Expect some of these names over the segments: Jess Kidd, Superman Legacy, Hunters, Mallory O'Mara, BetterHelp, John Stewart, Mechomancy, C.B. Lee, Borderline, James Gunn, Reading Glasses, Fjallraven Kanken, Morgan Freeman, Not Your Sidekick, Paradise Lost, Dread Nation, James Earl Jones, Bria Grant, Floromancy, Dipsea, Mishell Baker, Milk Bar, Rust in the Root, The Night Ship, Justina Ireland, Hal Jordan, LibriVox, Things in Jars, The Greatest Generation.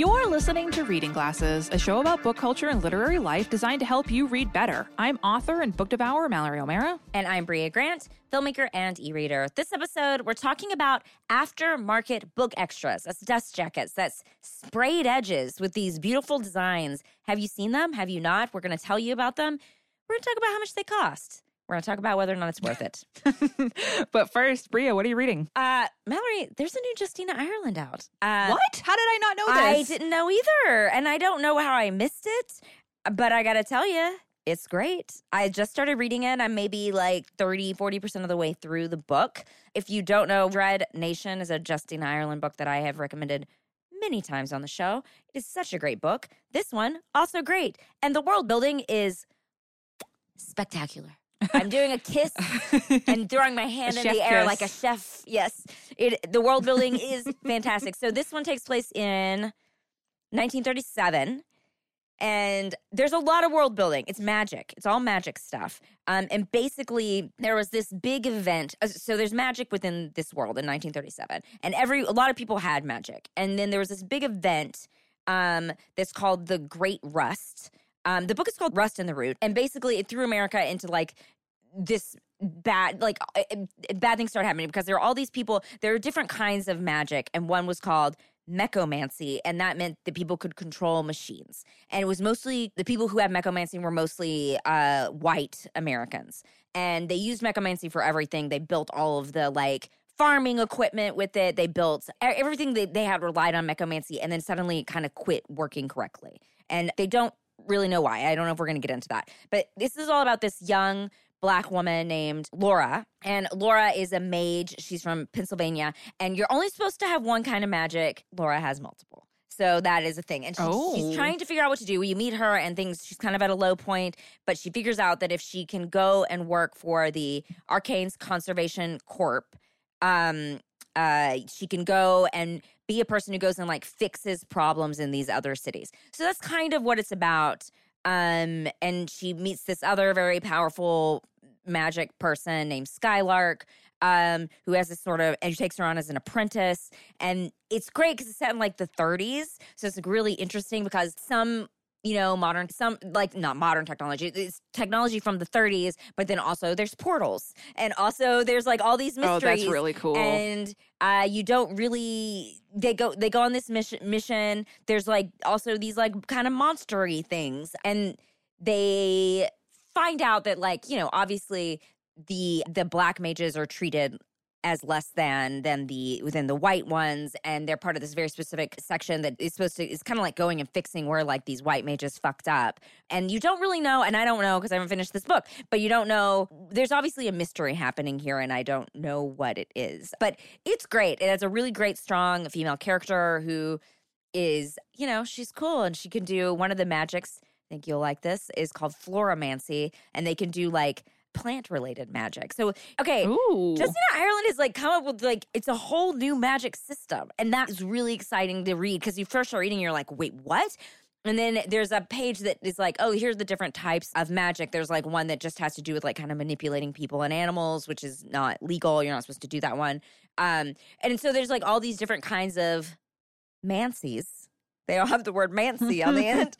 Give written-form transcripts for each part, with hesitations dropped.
You're listening to Reading Glasses, a show about book culture and literary life designed to help you read better. I'm author and book devourer Mallory O'Mara. And I'm Bria Grant, filmmaker and e-reader. This episode, we're talking about aftermarket book extras. That's dust jackets, that's sprayed edges with these beautiful designs. Have you seen them? Have you not? We're going to tell you about them. We're going to talk about how much they cost. We're going to talk about whether or not it's worth it. But first, Bria, what are you reading? Mallory, there's a new Justina Ireland out. What? How did I not know this? I didn't know either. And I don't know how I missed it. But I got to tell you, it's great. I just started reading it. I'm maybe like 40% of the way through the book. If you don't know, Dread Nation is a Justina Ireland book that I have recommended many times on the show. It is such a great book. This one, also great. And the world building is spectacular. I'm doing a kiss and throwing my hand in the air like a chef. Yes. The world building is fantastic. So this one takes place in 1937. And there's a lot of world building. It's magic. It's all magic stuff. And basically, there was this big event. So there's magic within this world in 1937. And a lot of people had magic. And then there was this big event that's called the Great Rust. The book is called Rust in the Root, and basically it threw America into, like, this bad things started happening because there are all these people, there are different kinds of magic, and one was called Mechomancy, and that meant that people could control machines. And it was mostly, the people who had Mechomancy were mostly white Americans, and they used Mechomancy for everything. They built all of the, like, farming equipment with it. They built everything they had relied on Mechomancy, and then suddenly it kind of quit working correctly. And they don't really know why. I don't know if we're going to get into that. But this is all about this young Black woman named Laura. And Laura is a mage. She's from Pennsylvania. And you're only supposed to have one kind of magic. Laura has multiple. So that is a thing. And she's trying to figure out what to do. You meet her and things, she's kind of at a low point, but she figures out that if she can go and work for the Arcane's Conservation Corp, she can go and be a person who goes and, like, fixes problems in these other cities. So that's kind of what it's about. And she meets this other very powerful magic person named Skylark, who has this sort of, and she takes her on as an apprentice. And it's great because it's set in, like, the 30s. So it's, like, really interesting because not modern technology. It's technology from the 30s, but then also there's portals. And also there's, like, all these mysteries. Oh, that's really cool. And you don't really, they go on this mission. There's, like, also these, like, kind of monster-y things. And they find out that, like, you know, obviously the Black mages are treated as less than the white ones, and they're part of this very specific section that is supposed to, it's kind of like going and fixing where, like, these white mages fucked up. And you don't really know, and I don't know because I haven't finished this book, but you don't know. There's obviously a mystery happening here, and I don't know what it is. But it's great. It has a really great, strong female character who is, you know, she's cool, and she can do one of the magics, I think you'll like this, is called Floromancy, and they can do, like, plant-related magic. So, okay, ooh. Justina Ireland has, like, come up with, like, it's a whole new magic system, and that is really exciting to read because you first start reading, you're like, wait, what? And then there's a page that is like, oh, here's the different types of magic. There's, like, one that just has to do with, like, kind of manipulating people and animals, which is not legal. You're not supposed to do that one. And so there's, like, all these different kinds of mancies. They all have the word mancy on the end.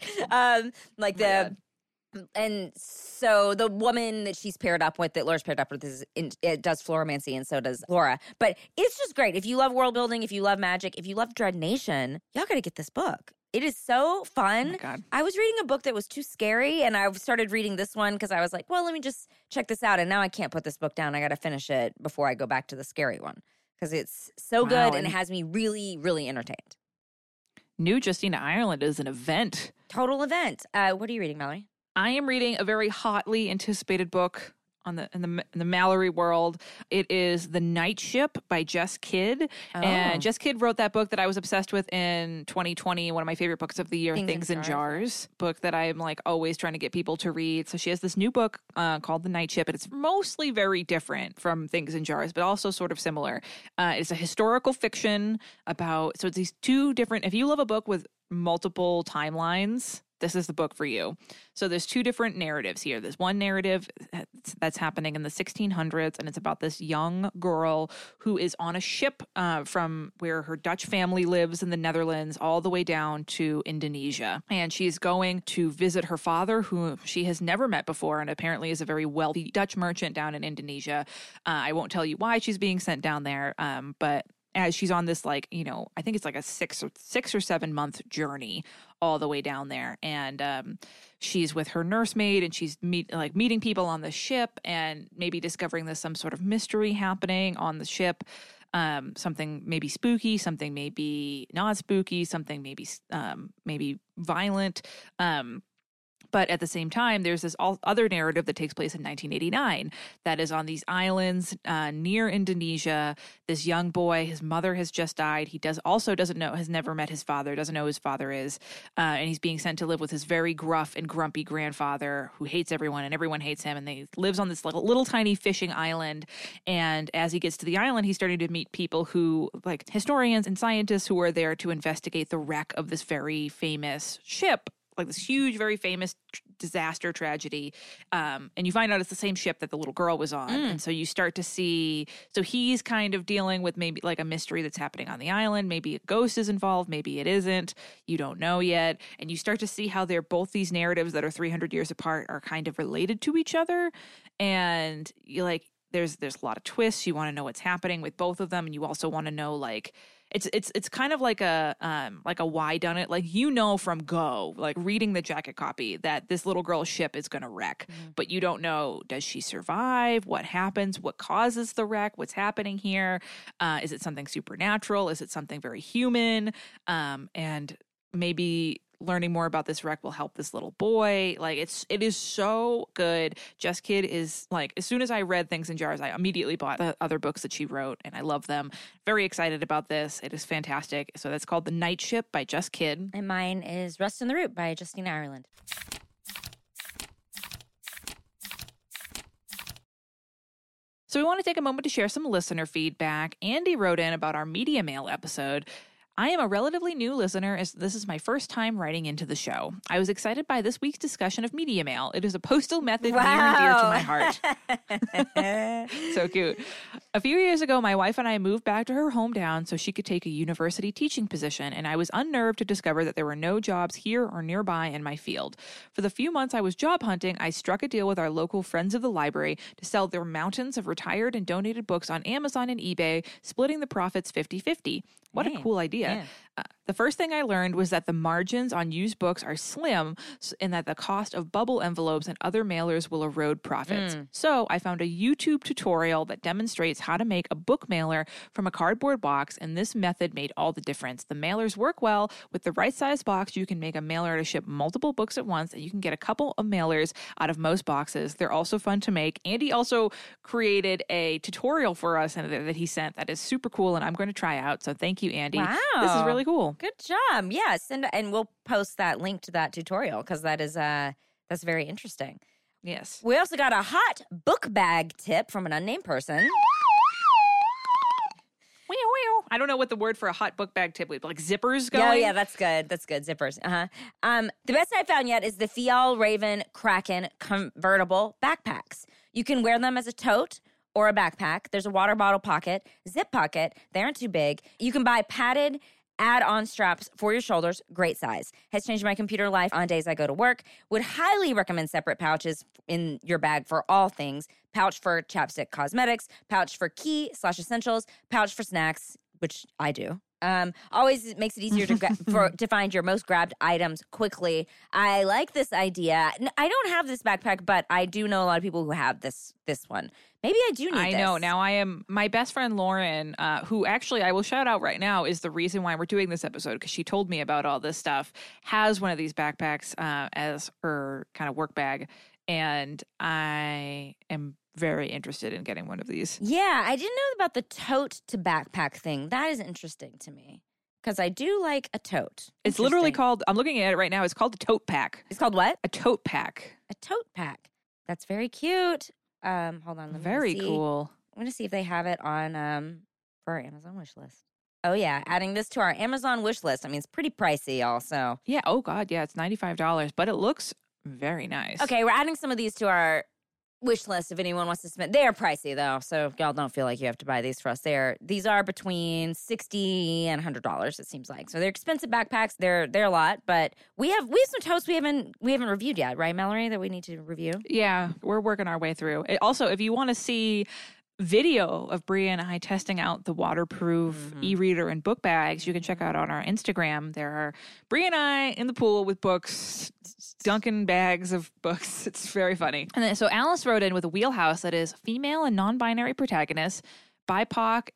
And so the woman that she's paired up with, that Laura's paired up with, it does Floromancy, and so does Laura. But it's just great. If you love world building, if you love magic, if you love Dread Nation, y'all got to get this book. It is so fun. Oh, I was reading a book that was too scary, and I started reading this one because I was like, well, let me just check this out. And now I can't put this book down. I got to finish it before I go back to the scary one because it's so good, and it has me really, really entertained. New Justina Ireland is an event. Total event. What are you reading, Mallory? I am reading a very hotly anticipated book in the Mallory world. It is The Night Ship by Jess Kidd. Oh. And Jess Kidd wrote that book that I was obsessed with in 2020, one of my favorite books of the year, Things in Jars, book that I'm, like, always trying to get people to read. So she has this new book called The Night Ship, and it's mostly very different from Things in Jars, but also sort of similar. It's a historical fiction about, so it's these two different, if you love a book with multiple timelines, this is the book for you. So there's two different narratives here. There's one narrative that's happening in the 1600s, and it's about this young girl who is on a ship from where her Dutch family lives in the Netherlands all the way down to Indonesia. And she's going to visit her father, who she has never met before and apparently is a very wealthy Dutch merchant down in Indonesia. I won't tell you why she's being sent down there, but as she's on this, like, you know, I think it's like a six or seven month journey all the way down there. And she's with her nursemaid, and she's meeting people on the ship and maybe discovering there's some sort of mystery happening on the ship. Something maybe spooky, something maybe not spooky, something maybe violent. But at the same time, there's this other narrative that takes place in 1989 that is on these islands near Indonesia. This young boy, his mother has just died. He has never met his father, doesn't know who his father is. And he's being sent to live with his very gruff and grumpy grandfather who hates everyone and everyone hates him. And he lives on this little tiny fishing island. And as he gets to the island, he's starting to meet people who, like historians and scientists, who are there to investigate the wreck of this very famous ship. Like this huge, very famous disaster tragedy. And you find out it's the same ship that the little girl was on. And so you start to see, so he's kind of dealing with maybe like a mystery that's happening on the island. Maybe a ghost is involved. Maybe it isn't. You don't know yet. And you start to see how they're both these narratives that are 300 years apart are kind of related to each other. And you're like, there's a lot of twists. You want to know what's happening with both of them. And you also want to know, like, It's kind of like a why done it, like, you know, from go, like, reading the jacket copy that this little girl's ship is going to wreck, but you don't know, does she survive? What happens? What causes the wreck? What's happening here? Is it something supernatural? Is it something very human? And maybe learning more about this wreck will help this little boy. Like, it is so good. Jess Kidd is, like, as soon as I read Things in Jars, I immediately bought the other books that she wrote, and I love them. Very excited about this. It is fantastic. So that's called The Night Ship by Jess Kidd. And mine is Rust in the Root by Justina Ireland. So we want to take a moment to share some listener feedback. Andy wrote in about our Media Mail episode. I am a relatively new listener, as this is my first time writing into the show. I was excited by this week's discussion of media mail. It is a postal method near and dear to my heart. So cute. A few years ago, my wife and I moved back to her hometown so she could take a university teaching position, and I was unnerved to discover that there were no jobs here or nearby in my field. For the few months I was job hunting, I struck a deal with our local Friends of the Library to sell their mountains of retired and donated books on Amazon and eBay, splitting the profits 50-50. What a cool idea. Yeah. The first thing I learned was that the margins on used books are slim and that the cost of bubble envelopes and other mailers will erode profits. So I found a YouTube tutorial that demonstrates how to make a book mailer from a cardboard box, and this method made all the difference. The mailers work well. With the right size box, you can make a mailer to ship multiple books at once, and you can get a couple of mailers out of most boxes. They're also fun to make. Andy also created a tutorial for us that he sent that is super cool, and I'm going to try out. So thank you, Andy. Wow. This is really cool. Good job. Yes. And we'll post that link to that tutorial because that is that's very interesting. Yes. We also got a hot book bag tip from an unnamed person. I don't know what the word for a hot book bag tip would be, like zippers going? Oh, yeah, that's good. That's good. Zippers. The best I found yet is the Fjallraven Kanken convertible backpacks. You can wear them as a tote or a backpack. There's a water bottle pocket, zip pocket. They aren't too big. You can buy padded add-on straps for your shoulders. Great size. Has changed my computer life on days I go to work. Would highly recommend separate pouches in your bag for all things. Pouch for chapstick cosmetics, pouch for key/essentials, pouch for snacks, which I do. Always makes it easier to find your most grabbed items quickly. I like this idea. I don't have this backpack, but I do know a lot of people who have this one. Maybe I do need this. I know. Now my best friend Lauren, who actually I will shout out right now is the reason why we're doing this episode, because she told me about all this stuff, has one of these backpacks as her kind of work bag. And I am very interested in getting one of these. Yeah, I didn't know about the tote to backpack thing. That is interesting to me because I do like a tote. It's literally called, I'm looking at it right now, it's called a tote pack. It's called what? A tote pack. A tote pack. That's very cute. Hold on. Let me see. Very cool. I'm going to see if they have it on for our Amazon wish list. Oh, yeah. Adding this to our Amazon wish list. I mean, it's pretty pricey also. Yeah. Oh, God. Yeah, it's $95, but it looks very nice. Okay, we're adding some of these to our wish list if anyone wants to spend. They are pricey, though, so y'all don't feel like you have to buy these for us. These are between $60 and $100, it seems like. So they're expensive backpacks. They're a lot, but we have some toast we haven't reviewed yet, right, Mallory, that we need to review? Yeah, we're working our way through. Also, if you want to see video of Bria and I testing out the waterproof e-reader and book bags, you can check out on our Instagram. There are Bria and I in the pool with books, dunking bags of books. It's very funny. And then, so Alice wrote in with a wheelhouse that is female and non-binary protagonists, BIPOC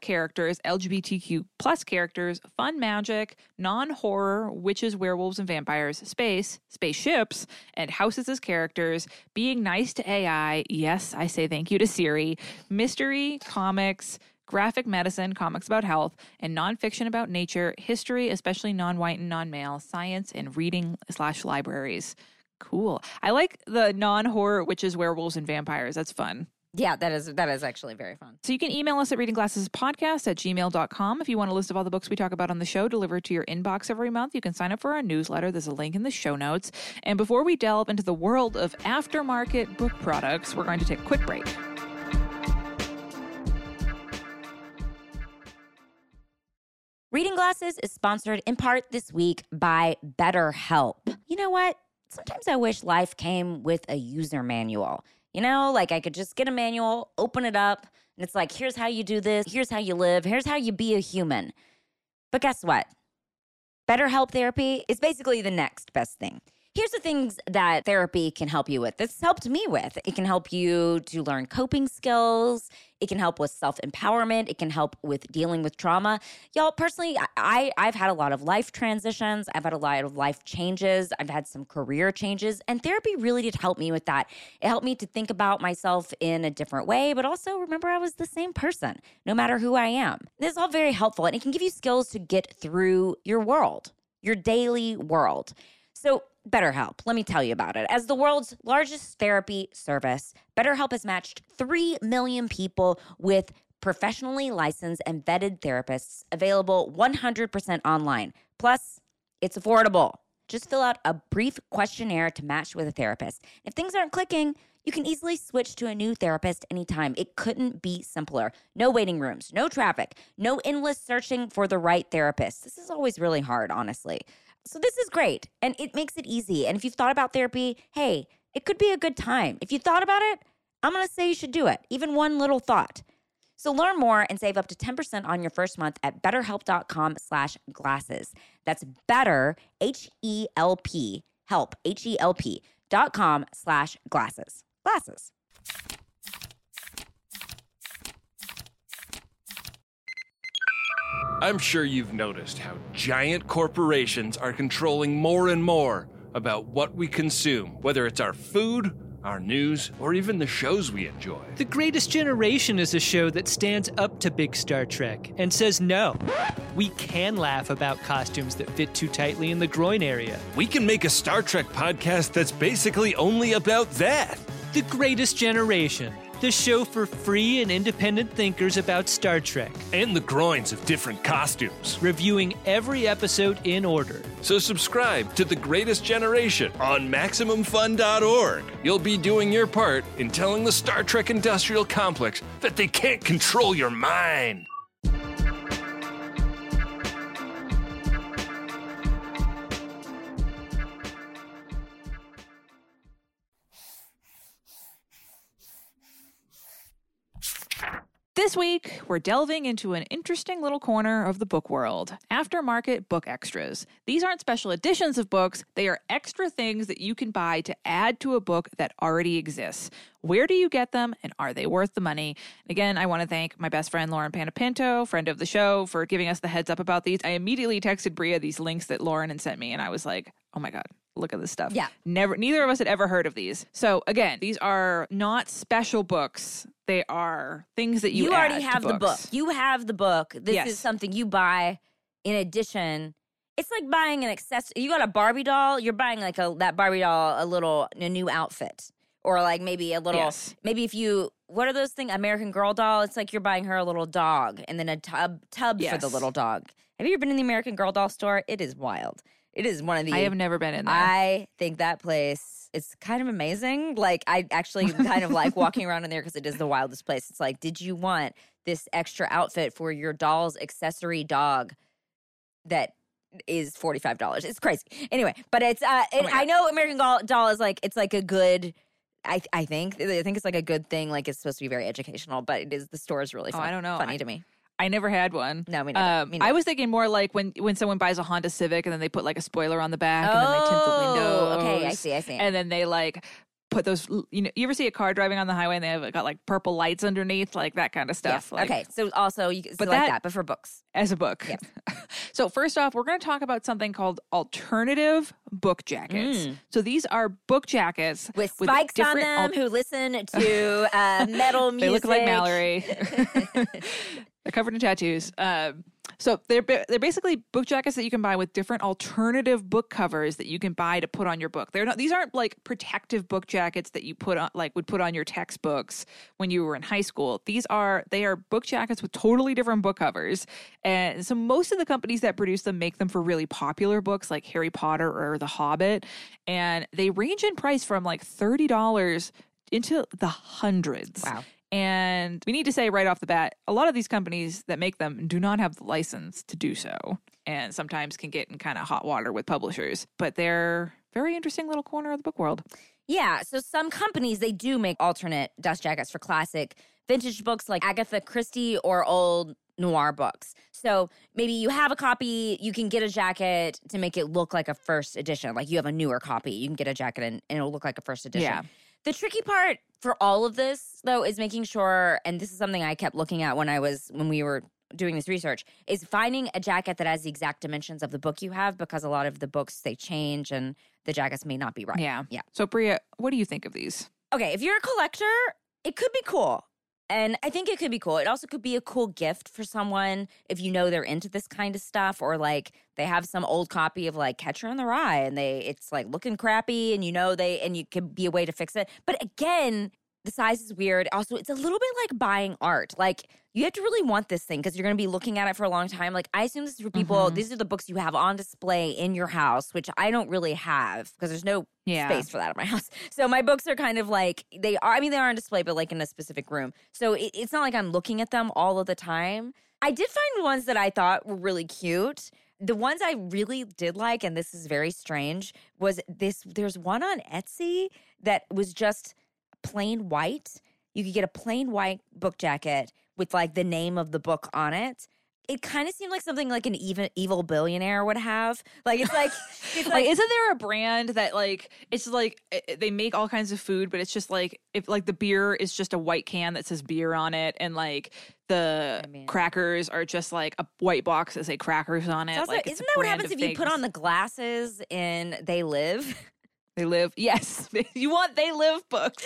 characters, LGBTQ plus characters, fun magic, non-horror, witches, werewolves, and vampires, space, spaceships, and houses as characters, being nice to AI, yes, I say thank you to Siri, mystery, comics, graphic medicine, comics about health, and nonfiction about nature, history, especially non-white and non-male, science, and reading/libraries. Cool. I like the non-horror, witches, werewolves, and vampires. That's fun. Yeah, that is actually very fun. So you can email us at readingglassespodcast@gmail.com if you want a list of all the books we talk about on the show delivered to your inbox every month. You can sign up for our newsletter. There's a link in the show notes. And before we delve into the world of aftermarket book products, we're going to take a quick break. Reading Glasses is sponsored in part this week by BetterHelp. You know what? Sometimes I wish life came with a user manual. You know, like I could just get a manual, open it up, and it's like, here's how you do this, here's how you live, here's how you be a human. But guess what? BetterHelp therapy is basically the next best thing. Here's the things that therapy can help you with. This helped me with. It can help you to learn coping skills. It can help with self-empowerment. It can help with dealing with trauma. Y'all, personally, I've had a lot of life transitions. I've had a lot of life changes. I've had some career changes. And therapy really did help me with that. It helped me to think about myself in a different way, but also remember I was the same person, no matter who I am. This is all very helpful, and it can give you skills to get through your world, your daily world. So BetterHelp, let me tell you about it. As the world's largest therapy service, BetterHelp has matched 3 million people with professionally licensed and vetted therapists available 100% online. Plus, it's affordable. Just fill out a brief questionnaire to match with a therapist. If things aren't clicking, you can easily switch to a new therapist anytime. It couldn't be simpler. No waiting rooms, no traffic, no endless searching for the right therapist. This is always really hard, honestly. So this is great, and it makes it easy. And if you've thought about therapy, hey, it could be a good time. If you thought about it, I'm going to say you should do it, even one little thought. So learn more and save up to 10% on your first month at betterhelp.com/glasses. That's better, H-E-L-P, help, HELP.com/glasses. Glasses. I'm sure you've noticed how giant corporations are controlling more and more about what we consume, whether it's our food, our news, or even the shows we enjoy. The Greatest Generation is a show that stands up to big Star Trek and says no. We can laugh about costumes that fit too tightly in the groin area. We can make a Star Trek podcast that's basically only about that. The Greatest Generation. The show for free and independent thinkers about Star Trek. And the groins of different costumes. Reviewing every episode in order. So subscribe to The Greatest Generation on MaximumFun.org. You'll be doing your part in telling the Star Trek industrial complex that they can't control your mind. This week, we're delving into an interesting little corner of the book world, aftermarket book extras. These aren't special editions of books. They are extra things that you can buy to add to a book that already exists. Where do you get them, and are they worth the money? And again, I want to thank my best friend, Lauren Panapinto, friend of the show, for giving us the heads up about these. I immediately texted Bria these links that Lauren had sent me, and I was like, oh my God. Look at this stuff. Yeah. Neither of us had ever heard of these. So again, these are not special books. They are things that you add already have to books. The book. You have the book. This is something you buy in addition. It's like buying an accessory. You got a Barbie doll. You're buying like a new outfit. Or like maybe a little, maybe if you, what are those things? American Girl doll. It's like you're buying her a little dog and then a tub for the little dog. Have you ever been in the American Girl doll store? It is wild. It is one of the— I have never been in there. I think that place, it's kind of amazing. Like, I actually kind of like walking around in there because it is the wildest place. It's like, did you want this extra outfit for your doll's accessory dog that is $45? It's crazy. Anyway, but it's, I know American Doll is like, it's like a good— I think it's like a good thing. Like, it's supposed to be very educational, but it is— the store is really fun. Oh, I don't know. Funny to me. I never had one. No, me neither. Me neither. I was thinking more like when someone buys a Honda Civic and then they put like a spoiler on the back and then they tint the windows. Okay, I see. And then they like put those, you know, you ever see a car driving on the highway and they've got like purple lights underneath, like that kind of stuff. Yes. Like, okay, so also you can like that, but for books. As a book. Yes. So first off, we're going to talk about something called alternative book jackets. Mm. So these are book jackets with spikes on them who listen to metal music. They look like Mallory. They're covered in tattoos. So they're basically book jackets that you can buy with different alternative book covers that you can buy to put on your book. These aren't like protective book jackets that you put on, like would put on your textbooks when you were in high school. They are book jackets with totally different book covers. And so most of the companies that produce them make them for really popular books like Harry Potter or The Hobbit. And they range in price from like $30 into the hundreds. Wow. And we need to say right off the bat, a lot of these companies that make them do not have the license to do so and sometimes can get in kind of hot water with publishers. But they're a very interesting little corner of the book world. Yeah, so some companies, they do make alternate dust jackets for classic vintage books like Agatha Christie or old noir books. So maybe you have a copy, you can get a jacket to make it look like a first edition. Like you have a newer copy, you can get a jacket and it'll look like a first edition. Yeah. The tricky part for all of this, though, is making sure, and this is something I kept looking at when we were doing this research, is finding a jacket that has the exact dimensions of the book you have, because a lot of the books, they change and the jackets may not be right. Yeah. So, Bria, what do you think of these? Okay, if you're a collector, it could be cool. And I think it could be cool. It also could be a cool gift for someone if you know they're into this kind of stuff, or like they have some old copy of like Catcher in the Rye and it's like looking crappy and and you could be a way to fix it. But again, the size is weird. Also, it's a little bit like buying art. Like you have to really want this thing because you're going to be looking at it for a long time. Like I assume this is for people, these are the books you have on display in your house, which I don't really have because there's no space for that in my house. So my books are kind of like, they are on display, but like in a specific room. So it's not like I'm looking at them all of the time. I did find ones that I thought were really cute. The ones I really did like, and this is very strange, was this. There's one on Etsy that was just plain white. You could get a plain white book jacket with like the name of the book on it. It kind of seemed like something like an evil billionaire would have. Like it's like, isn't there a brand that like it's like they make all kinds of food, but it's just like if like the beer is just a white can that says beer on it, and like the crackers are just like a white box that say crackers on it. Also, like, isn't that what happens if you put on the glasses in They Live? They Live. Yes. You want They Live books.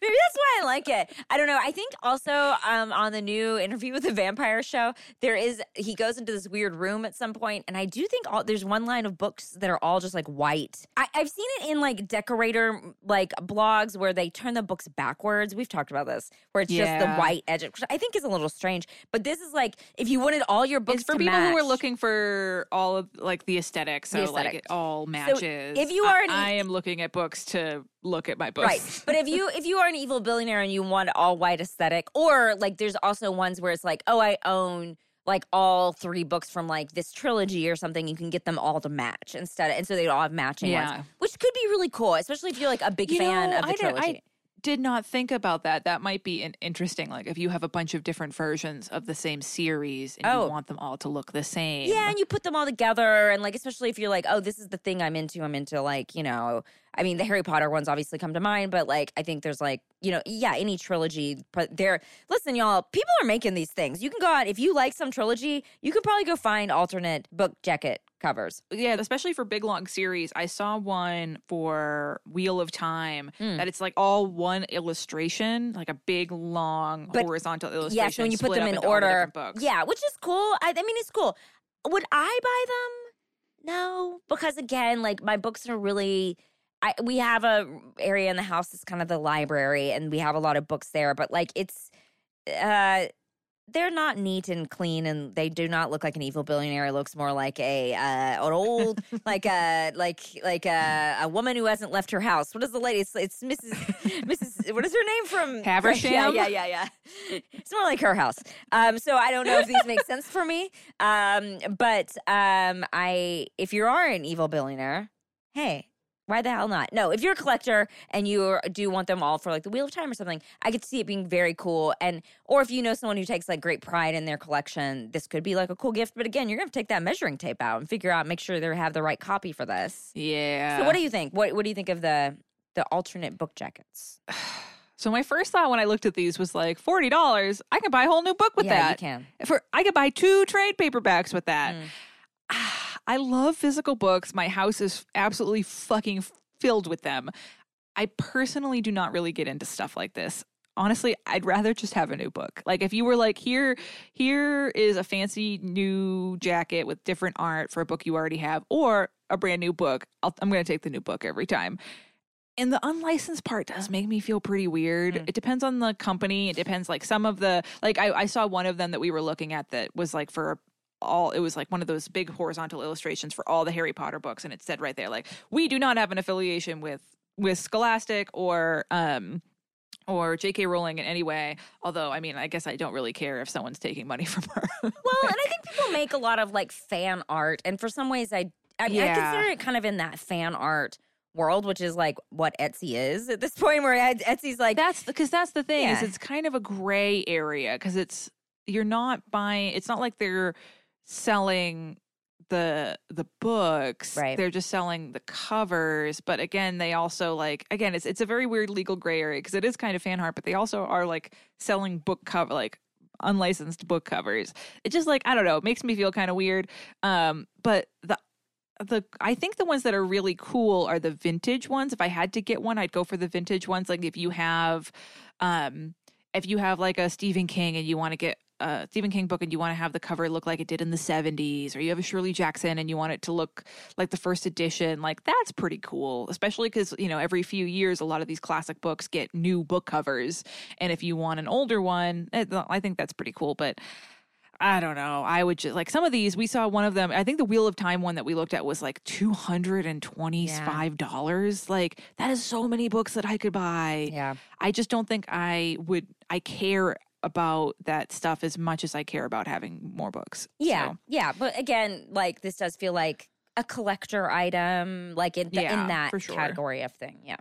Maybe that's why I like it. I don't know. I think also on the new Interview with the Vampire show, he goes into this weird room at some point, and I do think there's one line of books that are all just like white. I've seen it in like decorator like blogs where they turn the books backwards. We've talked about this, where it's just the white edge, which I think is a little strange. But this is like if you wanted all your books to match. It's for people who are looking for all of like the aesthetic, like it all matches. So if you are, I am looking at books to look at my books. Right. But if you are an evil billionaire and you want all white aesthetic, or like there's also ones where it's like, oh, I own like all three books from like this trilogy or something, you can get them all to match instead. And so they all have matching ones, which could be really cool, especially if you're like a big fan of the trilogy. I did not think about that. That might be an interesting, like if you have a bunch of different versions of the same series and you want them all to look the same. Yeah, and you put them all together, and like especially if you're like, oh, this is the thing I'm into like, you know, I mean the Harry Potter ones obviously come to mind, but like I think there's like, you know, any trilogy. But listen, y'all, people are making these things. You can go out, if you like some trilogy, you can probably go find alternate book jacket covers. Yeah, especially for big long series. I saw one for Wheel of Time that it's like all one illustration, like a big long horizontal illustration. Yeah, so when you put them in order. Yeah, which is cool. I mean, it's cool. Would I buy them? No, because again, like my books are really we have a area in the house that's kind of the library, and we have a lot of books there, but like it's they're not neat and clean, and they do not look like an evil billionaire. It looks more like an old like a woman who hasn't left her house. What is the lady? It's Mrs. What is her name from Haversham? Yeah. It's more like her house. So I don't know if these make sense for me. If you are an evil billionaire, hey. Why the hell not? No, if you're a collector and you do want them all for like the Wheel of Time or something, I could see it being very cool. Or if you know someone who takes like great pride in their collection, this could be like a cool gift. But again, you're going to have to take that measuring tape out and figure out, make sure they have the right copy for this. Yeah. So what do you think? What do you think of the alternate book jackets? So my first thought when I looked at these was like, $40, I can buy a whole new book with that. Yeah, you can. I could buy 2 trade paperbacks with that. I love physical books. My house is absolutely fucking filled with them. I personally do not really get into stuff like this. Honestly, I'd rather just have a new book. Like if you were like, here is a fancy new jacket with different art for a book you already have, or a brand new book, I'm going to take the new book every time. And the unlicensed part does make me feel pretty weird. It depends on the company. It depends like some of the, like I saw one of them that we were looking at that was like for it was like one of those big horizontal illustrations for all the Harry Potter books, and it said right there, like, we do not have an affiliation with Scholastic or J.K. Rowling in any way. Although, I mean, I guess I don't really care if someone's taking money from her. Well, and I think people make a lot of like fan art, and for some ways, I consider it kind of in that fan art world, which is like what Etsy is at this point, where Etsy's like that's the thing is it's kind of a gray area because you're not buying. It's not like they're selling the books, right? They're just selling the covers, but again they also it's a very weird legal gray area because it is kind of fan art, but they also are like selling book cover, like unlicensed book covers. It just like, I don't know, it makes me feel kind of weird, but the I think the ones that are really cool are the vintage ones. If I had to get one, I'd go for the vintage ones. Like if you have like a Stephen King and you want to get a Stephen King book and you want to have the cover look like it did in the 70s, or you have a Shirley Jackson and you want it to look like the first edition, like that's pretty cool, especially because, you know, every few years a lot of these classic books get new book covers, and if you want an older one, I think that's pretty cool. But I don't know, I would just like some of these. We saw one of them, I think the Wheel of Time one that we looked at was like $225. Like that is so many books that I could buy. Yeah, I just don't think I care about that stuff as much as I care about having more books. Yeah, so. Yeah. But again, like this does feel like a collector item, like in that category of thing. Yeah.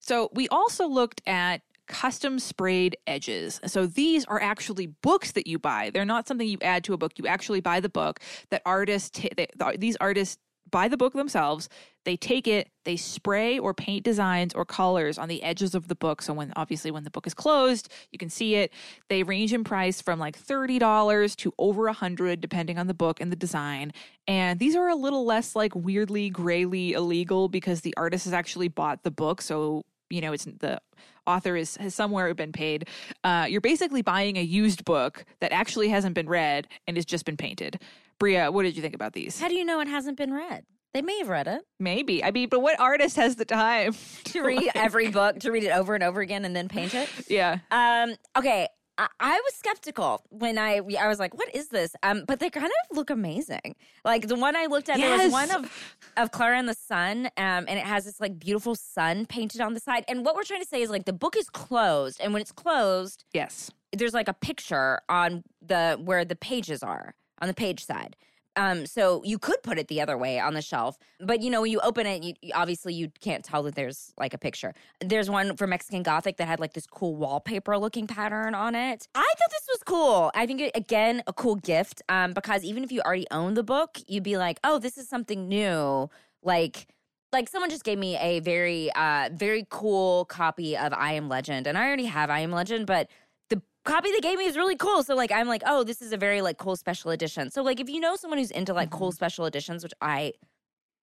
So we also looked at custom sprayed edges. So these are actually books that you buy. They're not something you add to a book. You actually buy the book. These artists buy the book themselves. They take it, they spray or paint designs or colors on the edges of the book. So when the book is closed, you can see it. They range in price from like $30 to over $100, depending on the book and the design. And these are a little less like weirdly, grayly illegal because the artist has actually bought the book. So, you know, it's the author has somewhere been paid. You're basically buying a used book that actually hasn't been read and has just been painted. Bria, what did you think about these? How do you know it hasn't been read? They may have read it. Maybe. I mean, but what artist has the time to read every book, to read it over and over again and then paint it? Yeah. Okay. I was skeptical when I was like, what is this? But they kind of look amazing. Like the one I looked at, There was one of Clara and the Sun, and it has this like beautiful sun painted on the side. And what we're trying to say is like the book is closed, and when it's closed, yes, there's like a picture on where the pages are, on the page side. So you could put it the other way on the shelf, but you know, when you open it, obviously you can't tell that there's like a picture. There's one for Mexican Gothic that had like this cool wallpaper looking pattern on it. I thought this was cool. I think, again, a cool gift, because even if you already own the book, you'd be like, oh, this is something new. Like someone just gave me a very, very cool copy of I Am Legend, and I already have I Am Legend, but copy they gave me is really cool. So like I'm like, oh, this is a very like cool special edition. So like if you know someone who's into like cool special editions, which I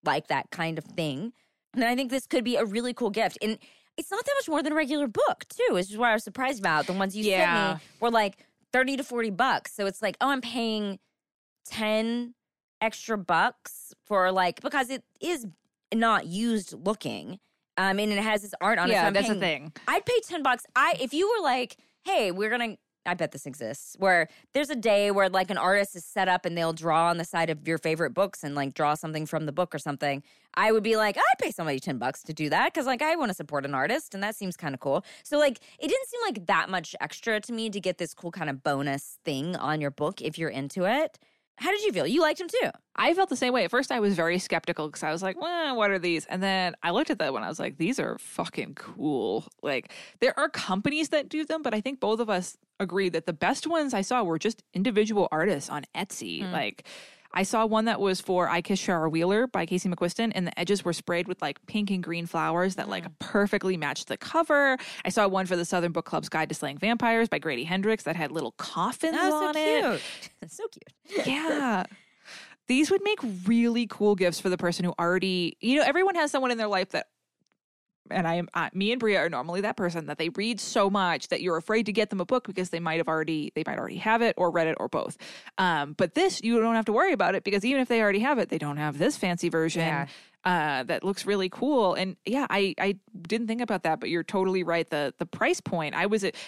like that kind of thing, then I think this could be a really cool gift. And it's not that much more than a regular book too, which is what I was surprised about. The ones you sent me were like $30 to $40. So it's like, oh, I'm paying $10 extra bucks for like, because it is not used looking. And it has this art on it. Yeah, that's the thing. I'd pay $10. If you were like, hey, we're gonna. I bet this exists, where there's a day where like an artist is set up and they'll draw on the side of your favorite books and like draw something from the book or something. I would be like, I'd pay somebody $10 to do that because like I want to support an artist and that seems kind of cool. So like it didn't seem like that much extra to me to get this cool kind of bonus thing on your book if you're into it. How did you feel? You liked them too. I felt the same way. At first, I was very skeptical because I was like, well, what are these? And then I looked at that one. I was like, these are fucking cool. Like, there are companies that do them, but I think both of us agreed that the best ones I saw were just individual artists on Etsy. Mm. Like, I saw one that was for I Kiss Shara Wheeler by Casey McQuiston, and the edges were sprayed with, like, pink and green flowers that, like, perfectly matched the cover. I saw one for the Southern Book Club's Guide to Slaying Vampires by Grady Hendrix that had little coffins on it. That's so cute. So cute. Yeah. These would make really cool gifts for the person who already, you know, everyone has someone in their life that, and me and Bria are normally that person, that they read so much that you're afraid to get them a book because they might already have it or read it or both. But this, you don't have to worry about it because even if they already have it, they don't have this fancy version that looks really cool. And yeah, I didn't think about that, but you're totally right. The price point,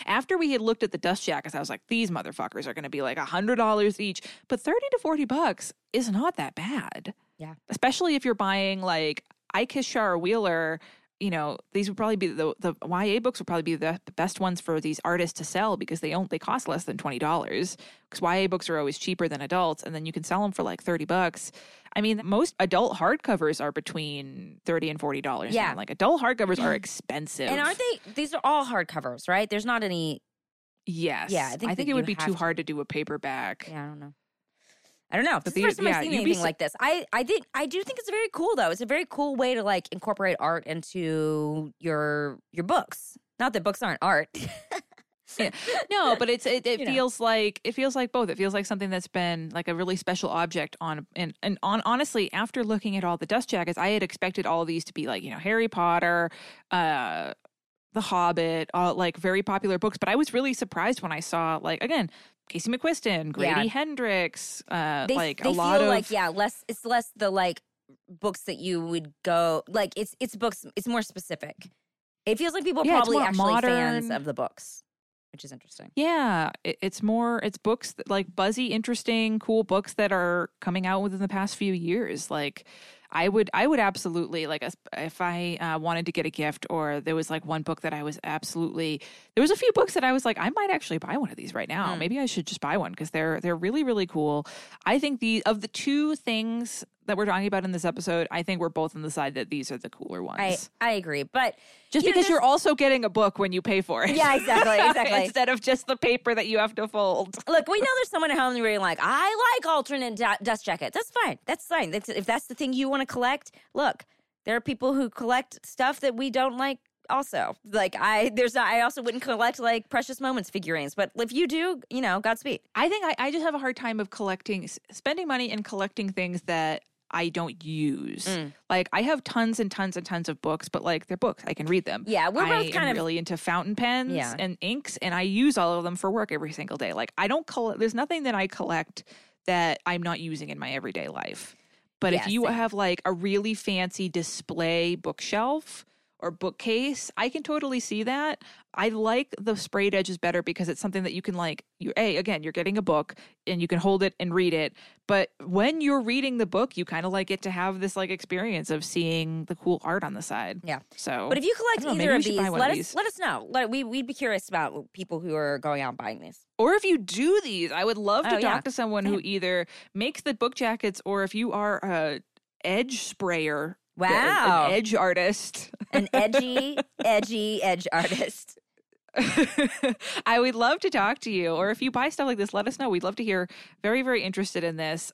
after we had looked at the dust jackets, I was like, these motherfuckers are going to be like $100 each, but $30 to $40 is not that bad. Yeah. Especially if you're buying like I Kiss Shara Wheeler. You know, these would probably be the YA books would probably be the best ones for these artists to sell because they cost less than $20 because YA books are always cheaper than adults, and then you can sell them for like $30. I mean, most adult hardcovers are between $30 and $40. Yeah, now. Like adult hardcovers are expensive, and aren't they? These are all hardcovers, right? There's not any. Yes. Yeah, I think it would be too hard to do a paperback. Yeah, I don't know. But this is the first time I've seen anything like this. I do think it's very cool though. It's a very cool way to like incorporate art into your books. Not that books aren't art. Yeah. No, but it feels like both. It feels like something that's been like a really special object and honestly, after looking at all the dust jackets, I had expected all of these to be like, you know, Harry Potter, The Hobbit, all like very popular books. But I was really surprised when I saw like again. Casey McQuiston, Grady Hendrix, it's less the like books that you would go like it's books, it's more specific. It feels like people are probably actually modern fans of the books, which is interesting. Yeah, it's books that, like buzzy, interesting, cool books that are coming out within the past few years. Like I would absolutely like if I wanted to get a gift, or there was like one book that I was absolutely there was a few books that I was like I might actually buy one of these right now. Mm. Maybe I should just buy one because they're really really cool. I think of the two things that we're talking about in this episode, I think we're both on the side that these are the cooler ones. I agree, but just because you're also getting a book when you pay for it. Yeah, exactly. Instead of just the paper that you have to fold. Look, we know there's someone at home reading like, I like alternate dust jackets. That's fine. If that's the thing you want to collect, look, there are people who collect stuff that we don't like. Also, like I also wouldn't collect like Precious Moments figurines, but if you do, you know, Godspeed. I think I just have a hard time of spending money and collecting things that I don't use. Mm. Like I have tons and tons and tons of books, but like they're books. I can read them. Yeah, we're both kind of really into fountain pens and inks, and I use all of them for work every single day. Like I don't collect. There's nothing that I collect that I'm not using in my everyday life. But if you have like a really fancy display bookshelf or bookcase, I can totally see that. I like the sprayed edges better because it's something that you can like, you're getting a book and you can hold it and read it. But when you're reading the book, you kind of like get to have this like experience of seeing the cool art on the side. Yeah. So, but if you collect either of these, let us know. We'd be curious about people who are going out and buying these. Or if you do these, I would love to talk to someone who either makes the book jackets, or if you are a edge sprayer. Wow. An edge artist. An edgy edge artist. I would love to talk to you. Or if you buy stuff like this, let us know. We'd love to hear. Very, very interested in this.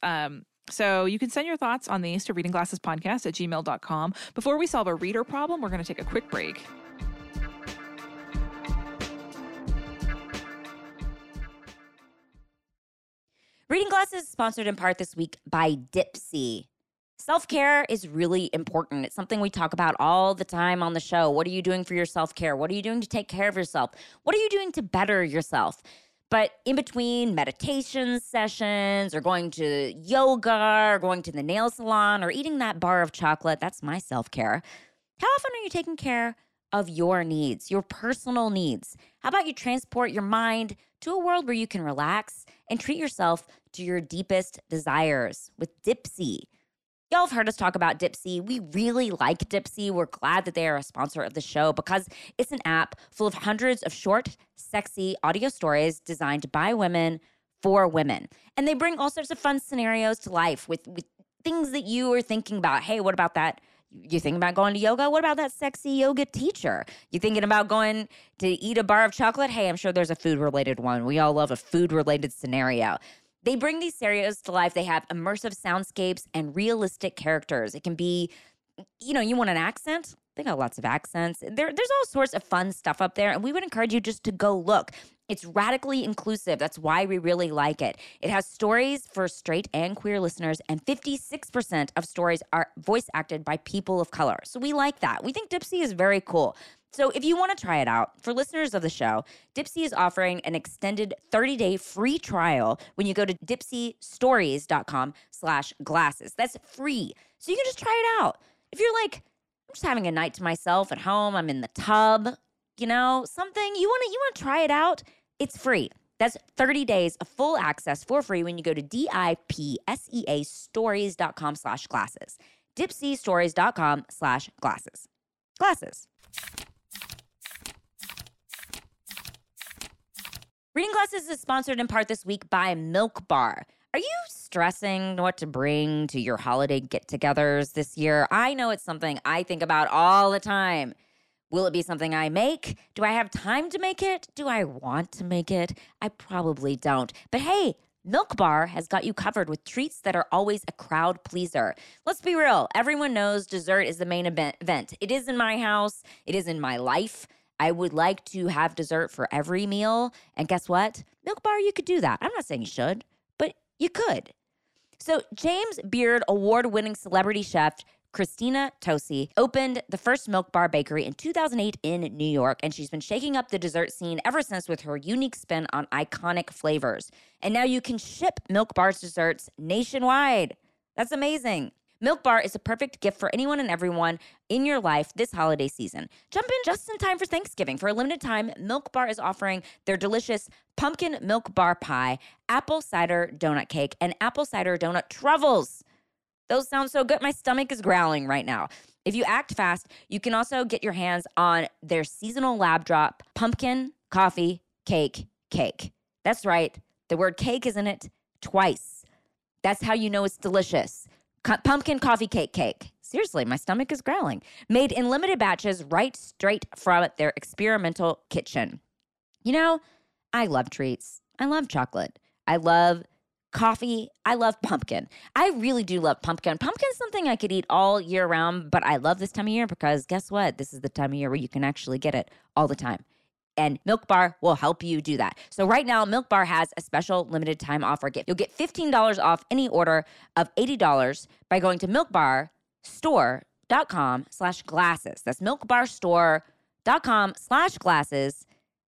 So you can send your thoughts on these to readingglassespodcast@gmail.com. Before we solve a reader problem, we're going to take a quick break. Reading Glasses is sponsored in part this week by Dipsea. Self-care is really important. It's something we talk about all the time on the show. What are you doing for your self-care? What are you doing to take care of yourself? What are you doing to better yourself? But in between meditation sessions or going to yoga or going to the nail salon or eating that bar of chocolate, that's my self-care. How often are you taking care of your needs, your personal needs? How about you transport your mind to a world where you can relax and treat yourself to your deepest desires with Dipsea? Y'all have heard us talk about Dipsea. We really like Dipsea. We're glad that they are a sponsor of the show because it's an app full of hundreds of short, sexy audio stories designed by women for women. And they bring all sorts of fun scenarios to life with things that you are thinking about. Hey, what about that? You thinking about going to yoga? What about that sexy yoga teacher? You thinking about going to eat a bar of chocolate? Hey, I'm sure there's a food-related one. We all love a food-related scenario. They bring these scenarios to life. They have immersive soundscapes and realistic characters. It can be, you know, you want an accent? They got lots of accents. There's all sorts of fun stuff up there, and we would encourage you just to go look. It's radically inclusive. That's why we really like it. It has stories for straight and queer listeners, and 56% of stories are voice acted by people of color. So we like that. We think Dipsea is very cool. So if you want to try it out, for listeners of the show, Dipsea is offering an extended 30-day free trial when you go to dipseastories.com/glasses. That's free. So you can just try it out. If you're like, I'm just having a night to myself at home, I'm in the tub, you know, something, you want to try it out, it's free. That's 30 days of full access for free when you go to dipseastories.com/glasses. dipseastories.com/glasses. Glasses. Reading Glasses is sponsored in part this week by Milk Bar. Are you stressing what to bring to your holiday get-togethers this year? I know it's something I think about all the time. Will it be something I make? Do I have time to make it? Do I want to make it? I probably don't. But hey, Milk Bar has got you covered with treats that are always a crowd pleaser. Let's be real. Everyone knows dessert is the main event. It is in my house. It is in my life. I would like to have dessert for every meal. And guess what? Milk Bar, you could do that. I'm not saying you should, but you could. So James Beard award-winning celebrity chef Christina Tosi opened the first Milk Bar bakery in 2008 in New York, and she's been shaking up the dessert scene ever since with her unique spin on iconic flavors. And now you can ship Milk Bar's desserts nationwide. That's amazing. Milk Bar is a perfect gift for anyone and everyone in your life this holiday season. Jump in just in time for Thanksgiving. For a limited time, Milk Bar is offering their delicious pumpkin Milk Bar pie, apple cider donut cake, and apple cider donut truffles. Those sound so good. My stomach is growling right now. If you act fast, you can also get your hands on their seasonal lab drop, pumpkin, coffee, cake, cake. That's right. The word cake is in it twice. That's how you know it's delicious. Pumpkin coffee cake cake. Seriously, my stomach is growling. Made in limited batches right straight from their experimental kitchen. You know, I love treats. I love chocolate. I love coffee. I love pumpkin. I really do love pumpkin. Pumpkin's something I could eat all year round, but I love this time of year because guess what? This is the time of year where you can actually get it all the time. And Milk Bar will help you do that. So right now, Milk Bar has a special limited time offer. You'll get $15 off any order of $80 by going to milkbarstore.com/glasses. That's milkbarstore.com/glasses.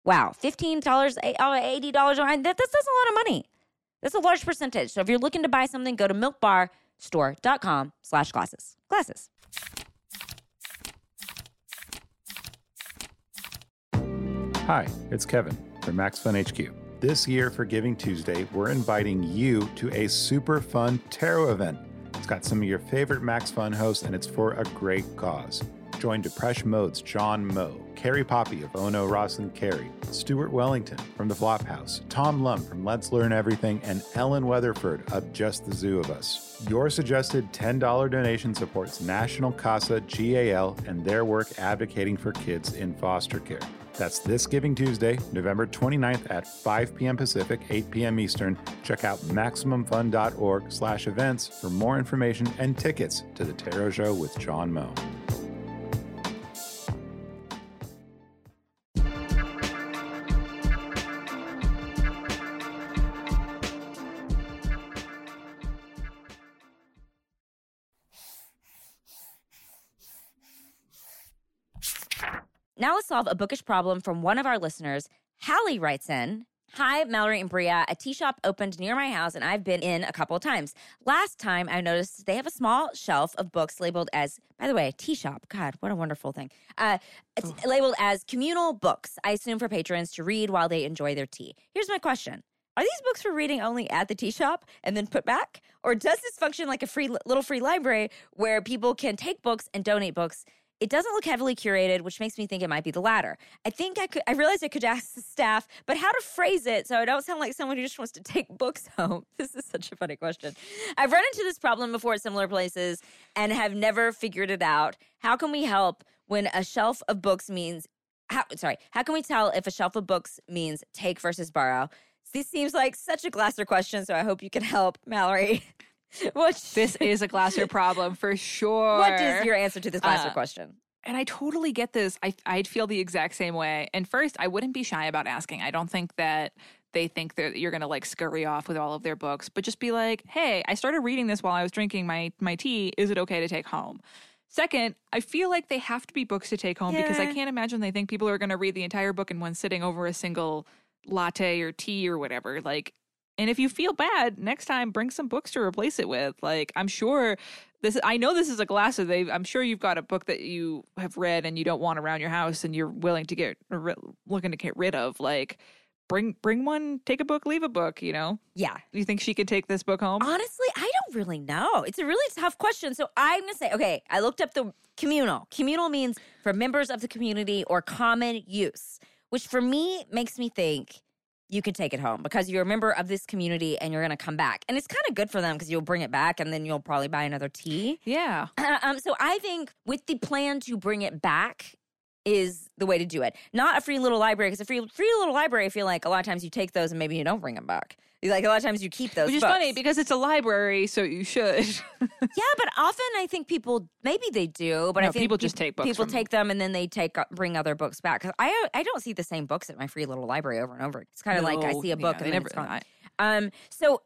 Wow, $15, $80. That's a lot of money. That's a large percentage. So if you're looking to buy something, go to milkbarstore.com/glasses. Glasses. Hi, it's Kevin from Max Fun HQ. This year for Giving Tuesday, we're inviting you to a super fun tarot event. It's got some of your favorite Max Fun hosts, and it's for a great cause. Join Depeche Mode's John Moe, Carrie Poppy of Oh No, Ross and Carrie, Stuart Wellington from The Flophouse, Tom Lum from Let's Learn Everything, and Ellen Weatherford of Just the Zoo of Us. Your suggested $10 donation supports National CASA GAL and their work advocating for kids in foster care. That's this Giving Tuesday, November 29th at 5 p.m. Pacific, 8 p.m. Eastern. Check out MaximumFun.org/events for more information and tickets to the Tarot Show with John Moe. Now let's solve a bookish problem from one of our listeners. Hallie writes in, Hi, Mallory and Bria. A tea shop opened near my house, and I've been in a couple of times. Last time, I noticed they have a small shelf of books labeled as, by the way, a tea shop. God, what a wonderful thing. Labeled as communal books, I assume for patrons to read while they enjoy their tea. Here's my question. Are these books for reading only at the tea shop and then put back? Or does this function like a free library where people can take books and donate books? It doesn't look heavily curated, which makes me think it might be the latter. I realized I could ask the staff, but how to phrase it so I don't sound like someone who just wants to take books home. This is such a funny question. I've run into this problem before at similar places and have never figured it out. How can we help when a shelf of books means, how can we tell if a shelf of books means take versus borrow? This seems like such a Glasser question, so I hope you can help, Mallory. This is a Glasser problem for sure. What is your answer to this Glasser question? And I totally get this. I'd feel the exact same way. And first, I wouldn't be shy about asking. I don't think that they think that you're going to like scurry off with all of their books, but just be like, hey, I started reading this while I was drinking my tea. Is it okay to take home? Second, I feel like they have to be books to take home because I can't imagine they think people are going to read the entire book in one sitting over a single latte or tea or whatever. Like, and if you feel bad, next time bring some books to replace it with. Like, I'm sure this is a Glasser. I'm sure you've got a book that you have read and you don't want around your house and you're looking to get rid of. Like, bring one, take a book, leave a book, you know? Yeah. You think she could take this book home? Honestly, I don't really know. It's a really tough question. So I'm going to say, okay, I looked up the communal. Communal means for members of the community or common use, which for me makes me think you can take it home because you're a member of this community and you're going to come back. And it's kind of good for them because you'll bring it back and then you'll probably buy another tea. Yeah. So I think with the plan to bring it back is the way to do it. Not a free little library, because a free little library, I feel like a lot of times you take those and maybe you don't bring them back. Like, a lot of times you keep those books. Which is funny because it's a library, so you should. Yeah, but often I think people, maybe they do, but no, I think people just take books. People take them and then they bring other books back. Because I don't see the same books at my free little library over and over. It's kind of like I see a book and then it's gone. So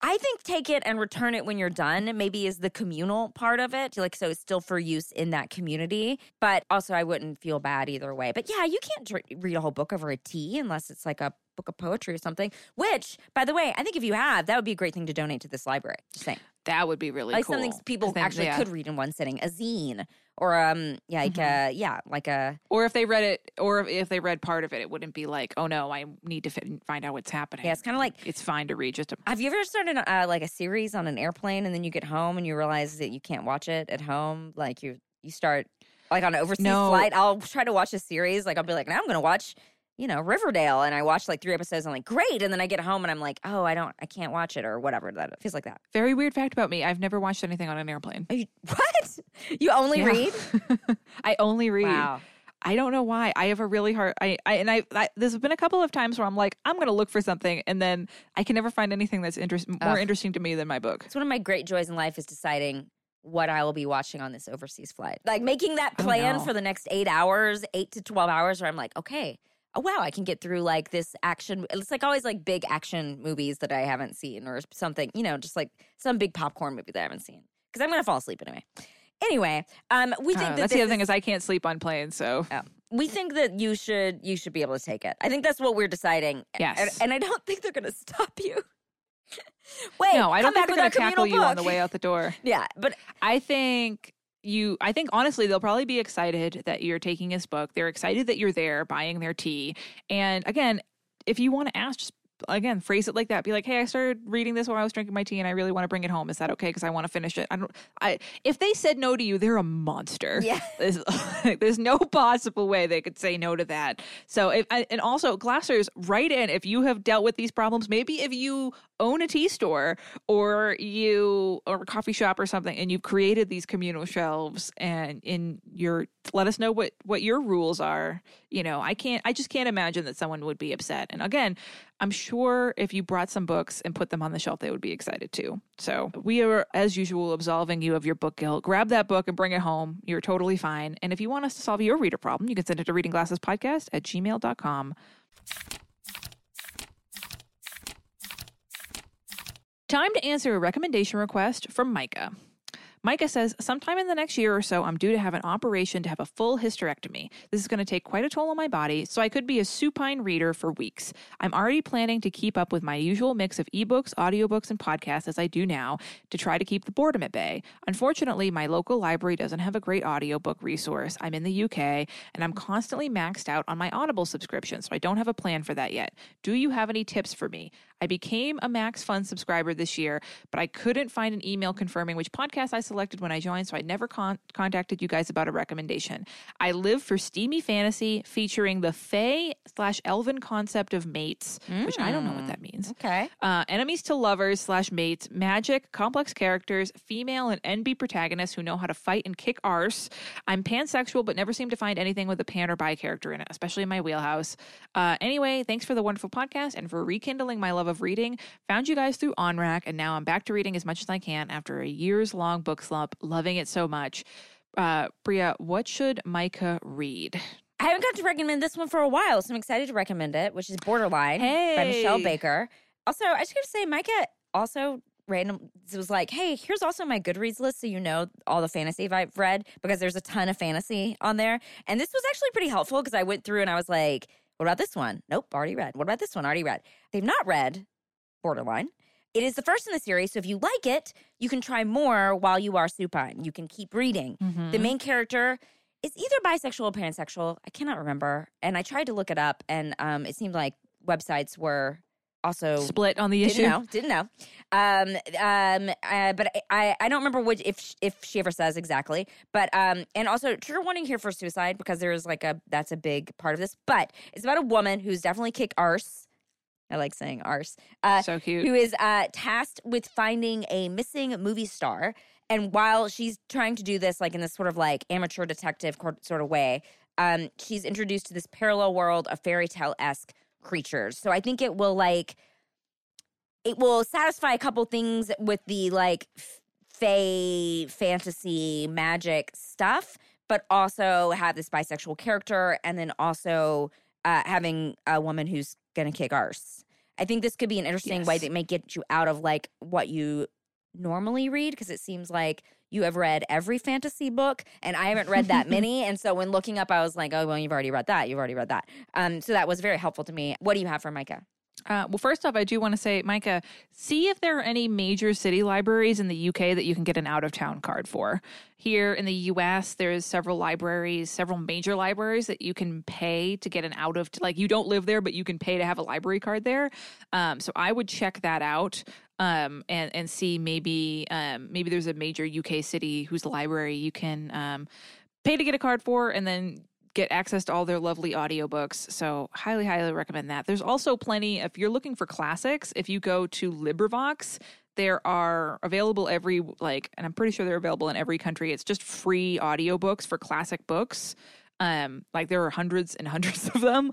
I think take it and return it when you're done maybe is the communal part of it. Like, so it's still for use in that community. But also I wouldn't feel bad either way. But yeah, you can't read a whole book over a tea unless it's like a book of poetry or something, which, by the way, I think if you have, that would be a great thing to donate to this library. Just saying. That would be really cool. Like something people actually could read in one sitting, a zine or Or if they read it, or if they read part of it, it wouldn't be like, oh no, I need to find out what's happening. Yeah, it's kind of like, it's fine to read just a... Have you ever started like a series on an airplane and then you get home and you realize that you can't watch it at home? Like you start, like on an overseas flight, I'll try to watch a series. Like I'll be like, now I'm going to watch... you know, Riverdale, and I watched like 3 episodes, and I'm like, great, and then I get home, and I'm like, oh, I can't watch it, or whatever, that feels like that. Very weird fact about me, I've never watched anything on an airplane. What? You only read? I only read. Wow. I don't know why. I have a really hard, there's been a couple of times where I'm like, I'm going to look for something, and then I can never find anything that's more interesting to me than my book. It's one of my great joys in life is deciding what I will be watching on this overseas flight. Like, making that plan for the next 8 to 12 hours, where I'm like, okay, oh, wow, I can get through like this action. It's like always like big action movies that I haven't seen or something, you know, just like some big popcorn movie that I haven't seen because I'm going to fall asleep anyway. We think that's the other thing is I can't sleep on planes. So we think that you should be able to take it. I think that's what we're deciding. Yes. And I don't think they're going to stop you. Wait, no, I don't think they're going to tackle you on the way out the door. Yeah, but I think... I think honestly, they'll probably be excited that you're taking his book. They're excited that you're there buying their tea. And again, if you want to ask, just again, phrase it like that. Be like, hey, I started reading this while I was drinking my tea and I really want to bring it home. Is that okay? Because I want to finish it. If they said no to you, they're a monster. Yeah. There's no possible way they could say no to that. So, and also Glassers, write in if you have dealt with these problems. Maybe if you own a tea store or a coffee shop or something and you've created these communal shelves and let us know what your rules are. You know, I just can't imagine that someone would be upset. And again, I'm sure if you brought some books and put them on the shelf, they would be excited too. So we are, as usual, absolving you of your book guilt. Grab that book and bring it home. You're totally fine. And if you want us to solve your reader problem, you can send it to readingglassespodcast@gmail.com. Time to answer a recommendation request from Micah. Micah says, sometime in the next year or so, I'm due to have an operation to have a full hysterectomy. This is going to take quite a toll on my body, so I could be a supine reader for weeks. I'm already planning to keep up with my usual mix of ebooks, audiobooks, and podcasts as I do now to try to keep the boredom at bay. Unfortunately, my local library doesn't have a great audiobook resource. I'm in the UK, and I'm constantly maxed out on my Audible subscription, so I don't have a plan for that yet. Do you have any tips for me? I became a Max Fun subscriber this year, but I couldn't find an email confirming which podcast I selected when I joined, so I never contacted you guys about a recommendation. I live for steamy fantasy featuring the fae/elven concept of mates, which I don't know what that means. Okay. Enemies to lovers/mates, magic, complex characters, female and NB protagonists who know how to fight and kick arse. I'm pansexual, but never seem to find anything with a pan or bi character in it, especially in my wheelhouse. Anyway, thanks for the wonderful podcast and for rekindling my love of reading. Found you guys through OnRack, and now I'm back to reading as much as I can after a years-long book slump. Loving it so much. Bria, what should Micah read? I haven't got to recommend this one for a while, so I'm excited to recommend it, which is Borderline by Mishell Baker. Also, I just got to say, Micah also random was like, hey, here's also my Goodreads list so you know all the fantasy I've read, because there's a ton of fantasy on there. And this was actually pretty helpful because I went through and I was like, what about this one? Nope, already read. What about this one? Already read. They've not read Borderline. It is the first in the series, so if you like it, you can try more while you are supine. You can keep reading. Mm-hmm. The main character is either bisexual or pansexual. I cannot remember. And I tried to look it up, and it seemed like websites were also split on the issue. Didn't know. But I don't remember what if she ever says exactly. But and also trigger warning here for suicide, because there is like that's a big part of this. But it's about a woman who's definitely kick arse. I like saying arse. So cute. Who is tasked with finding a missing movie star, and while she's trying to do this, like in this sort of like amateur detective sort of way, she's introduced to this parallel world of fairy tale-esque creatures. So I think it will satisfy a couple things with the like fae fantasy magic stuff, but also have this bisexual character, and then also having a woman who's gonna kick arse. I think this could be an interesting way that may get you out of like what you normally read, because it seems like you have read every fantasy book, and I haven't read that many. And so when looking up, I was like, oh, well, you've already read that. So that was very helpful to me. What do you have for Micah? Well, first off, I do want to say, Micah, see if there are any major city libraries in the UK that you can get an out-of-town card for. Here in the US, there's several major libraries that you can pay to get an out of, you don't live there, but you can pay to have a library card there. So I would check that out. And see maybe there's a major UK city whose library you can pay to get a card for, and then get access to all their lovely audiobooks. So highly, highly recommend that. There's also plenty, if you're looking for classics, if you go to LibriVox, there are available and I'm pretty sure they're available in every country. It's just free audiobooks for classic books. There are hundreds and hundreds of them.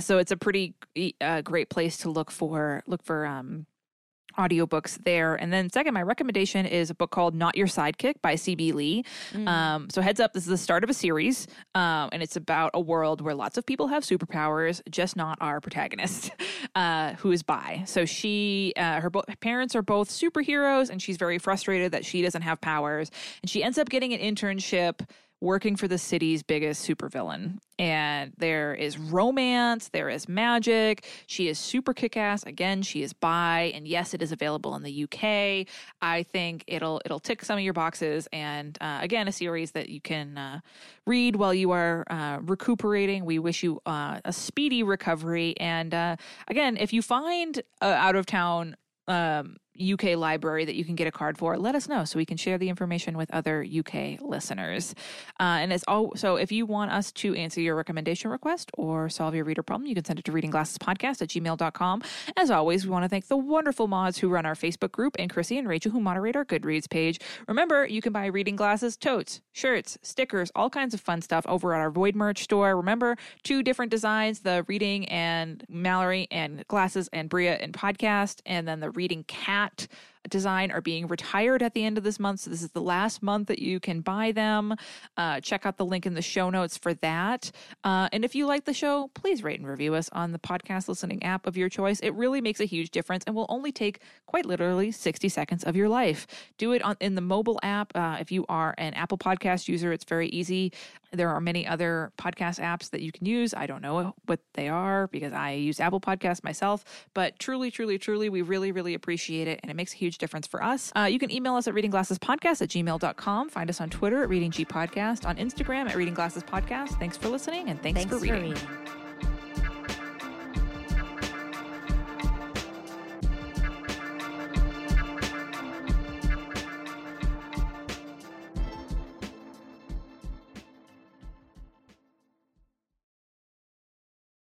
So it's a pretty great place to look for audiobooks there. And then second, my recommendation is a book called Not Your Sidekick by C.B. Lee. So heads up, this is the start of a series, and it's about a world where lots of people have superpowers, just not our protagonist, who is bi. So she, her parents are both superheroes, and she's very frustrated that she doesn't have powers. And she ends up getting an internship working for the city's biggest supervillain. And there is romance, there is magic. She is super kick-ass. Again, she is bi, and yes, it is available in the UK. I think it'll tick some of your boxes, and again, a series that you can read while you are recuperating. We wish you a speedy recovery, and again, if you find out-of-town UK library that you can get a card for, let us know so we can share the information with other UK listeners. And it's also, if you want us to answer your recommendation request or solve your reader problem, you can send it to readingglassespodcast@gmail.com. As always, we want to thank the wonderful mods who run our Facebook group, and Chrissy and Rachel who moderate our Goodreads page. Remember, you can buy Reading Glasses totes, shirts, stickers, all kinds of fun stuff over at our Void merch store. Remember, 2 different designs, the Reading and Mallory and Glasses and Bria and Podcast, and then the Reading Cat design are being retired at the end of this month, so this is the last month that you can buy them. Check out the link in the show notes for that. And if you like the show, please rate and review us on the podcast listening app of your choice. It really makes a huge difference and will only take quite literally 60 seconds of your life. Do it in the mobile app. If you are an Apple Podcast user, it's very easy. There are many other podcast apps that you can use. I don't know what they are because I use Apple Podcasts myself, but truly, we really appreciate it, and it makes a huge difference for us. You can email us at readingglassespodcast@gmail.com. Find us on Twitter at Reading G Podcast, on Instagram at Reading Glasses Podcast. Thanks for listening, and thanks for reading.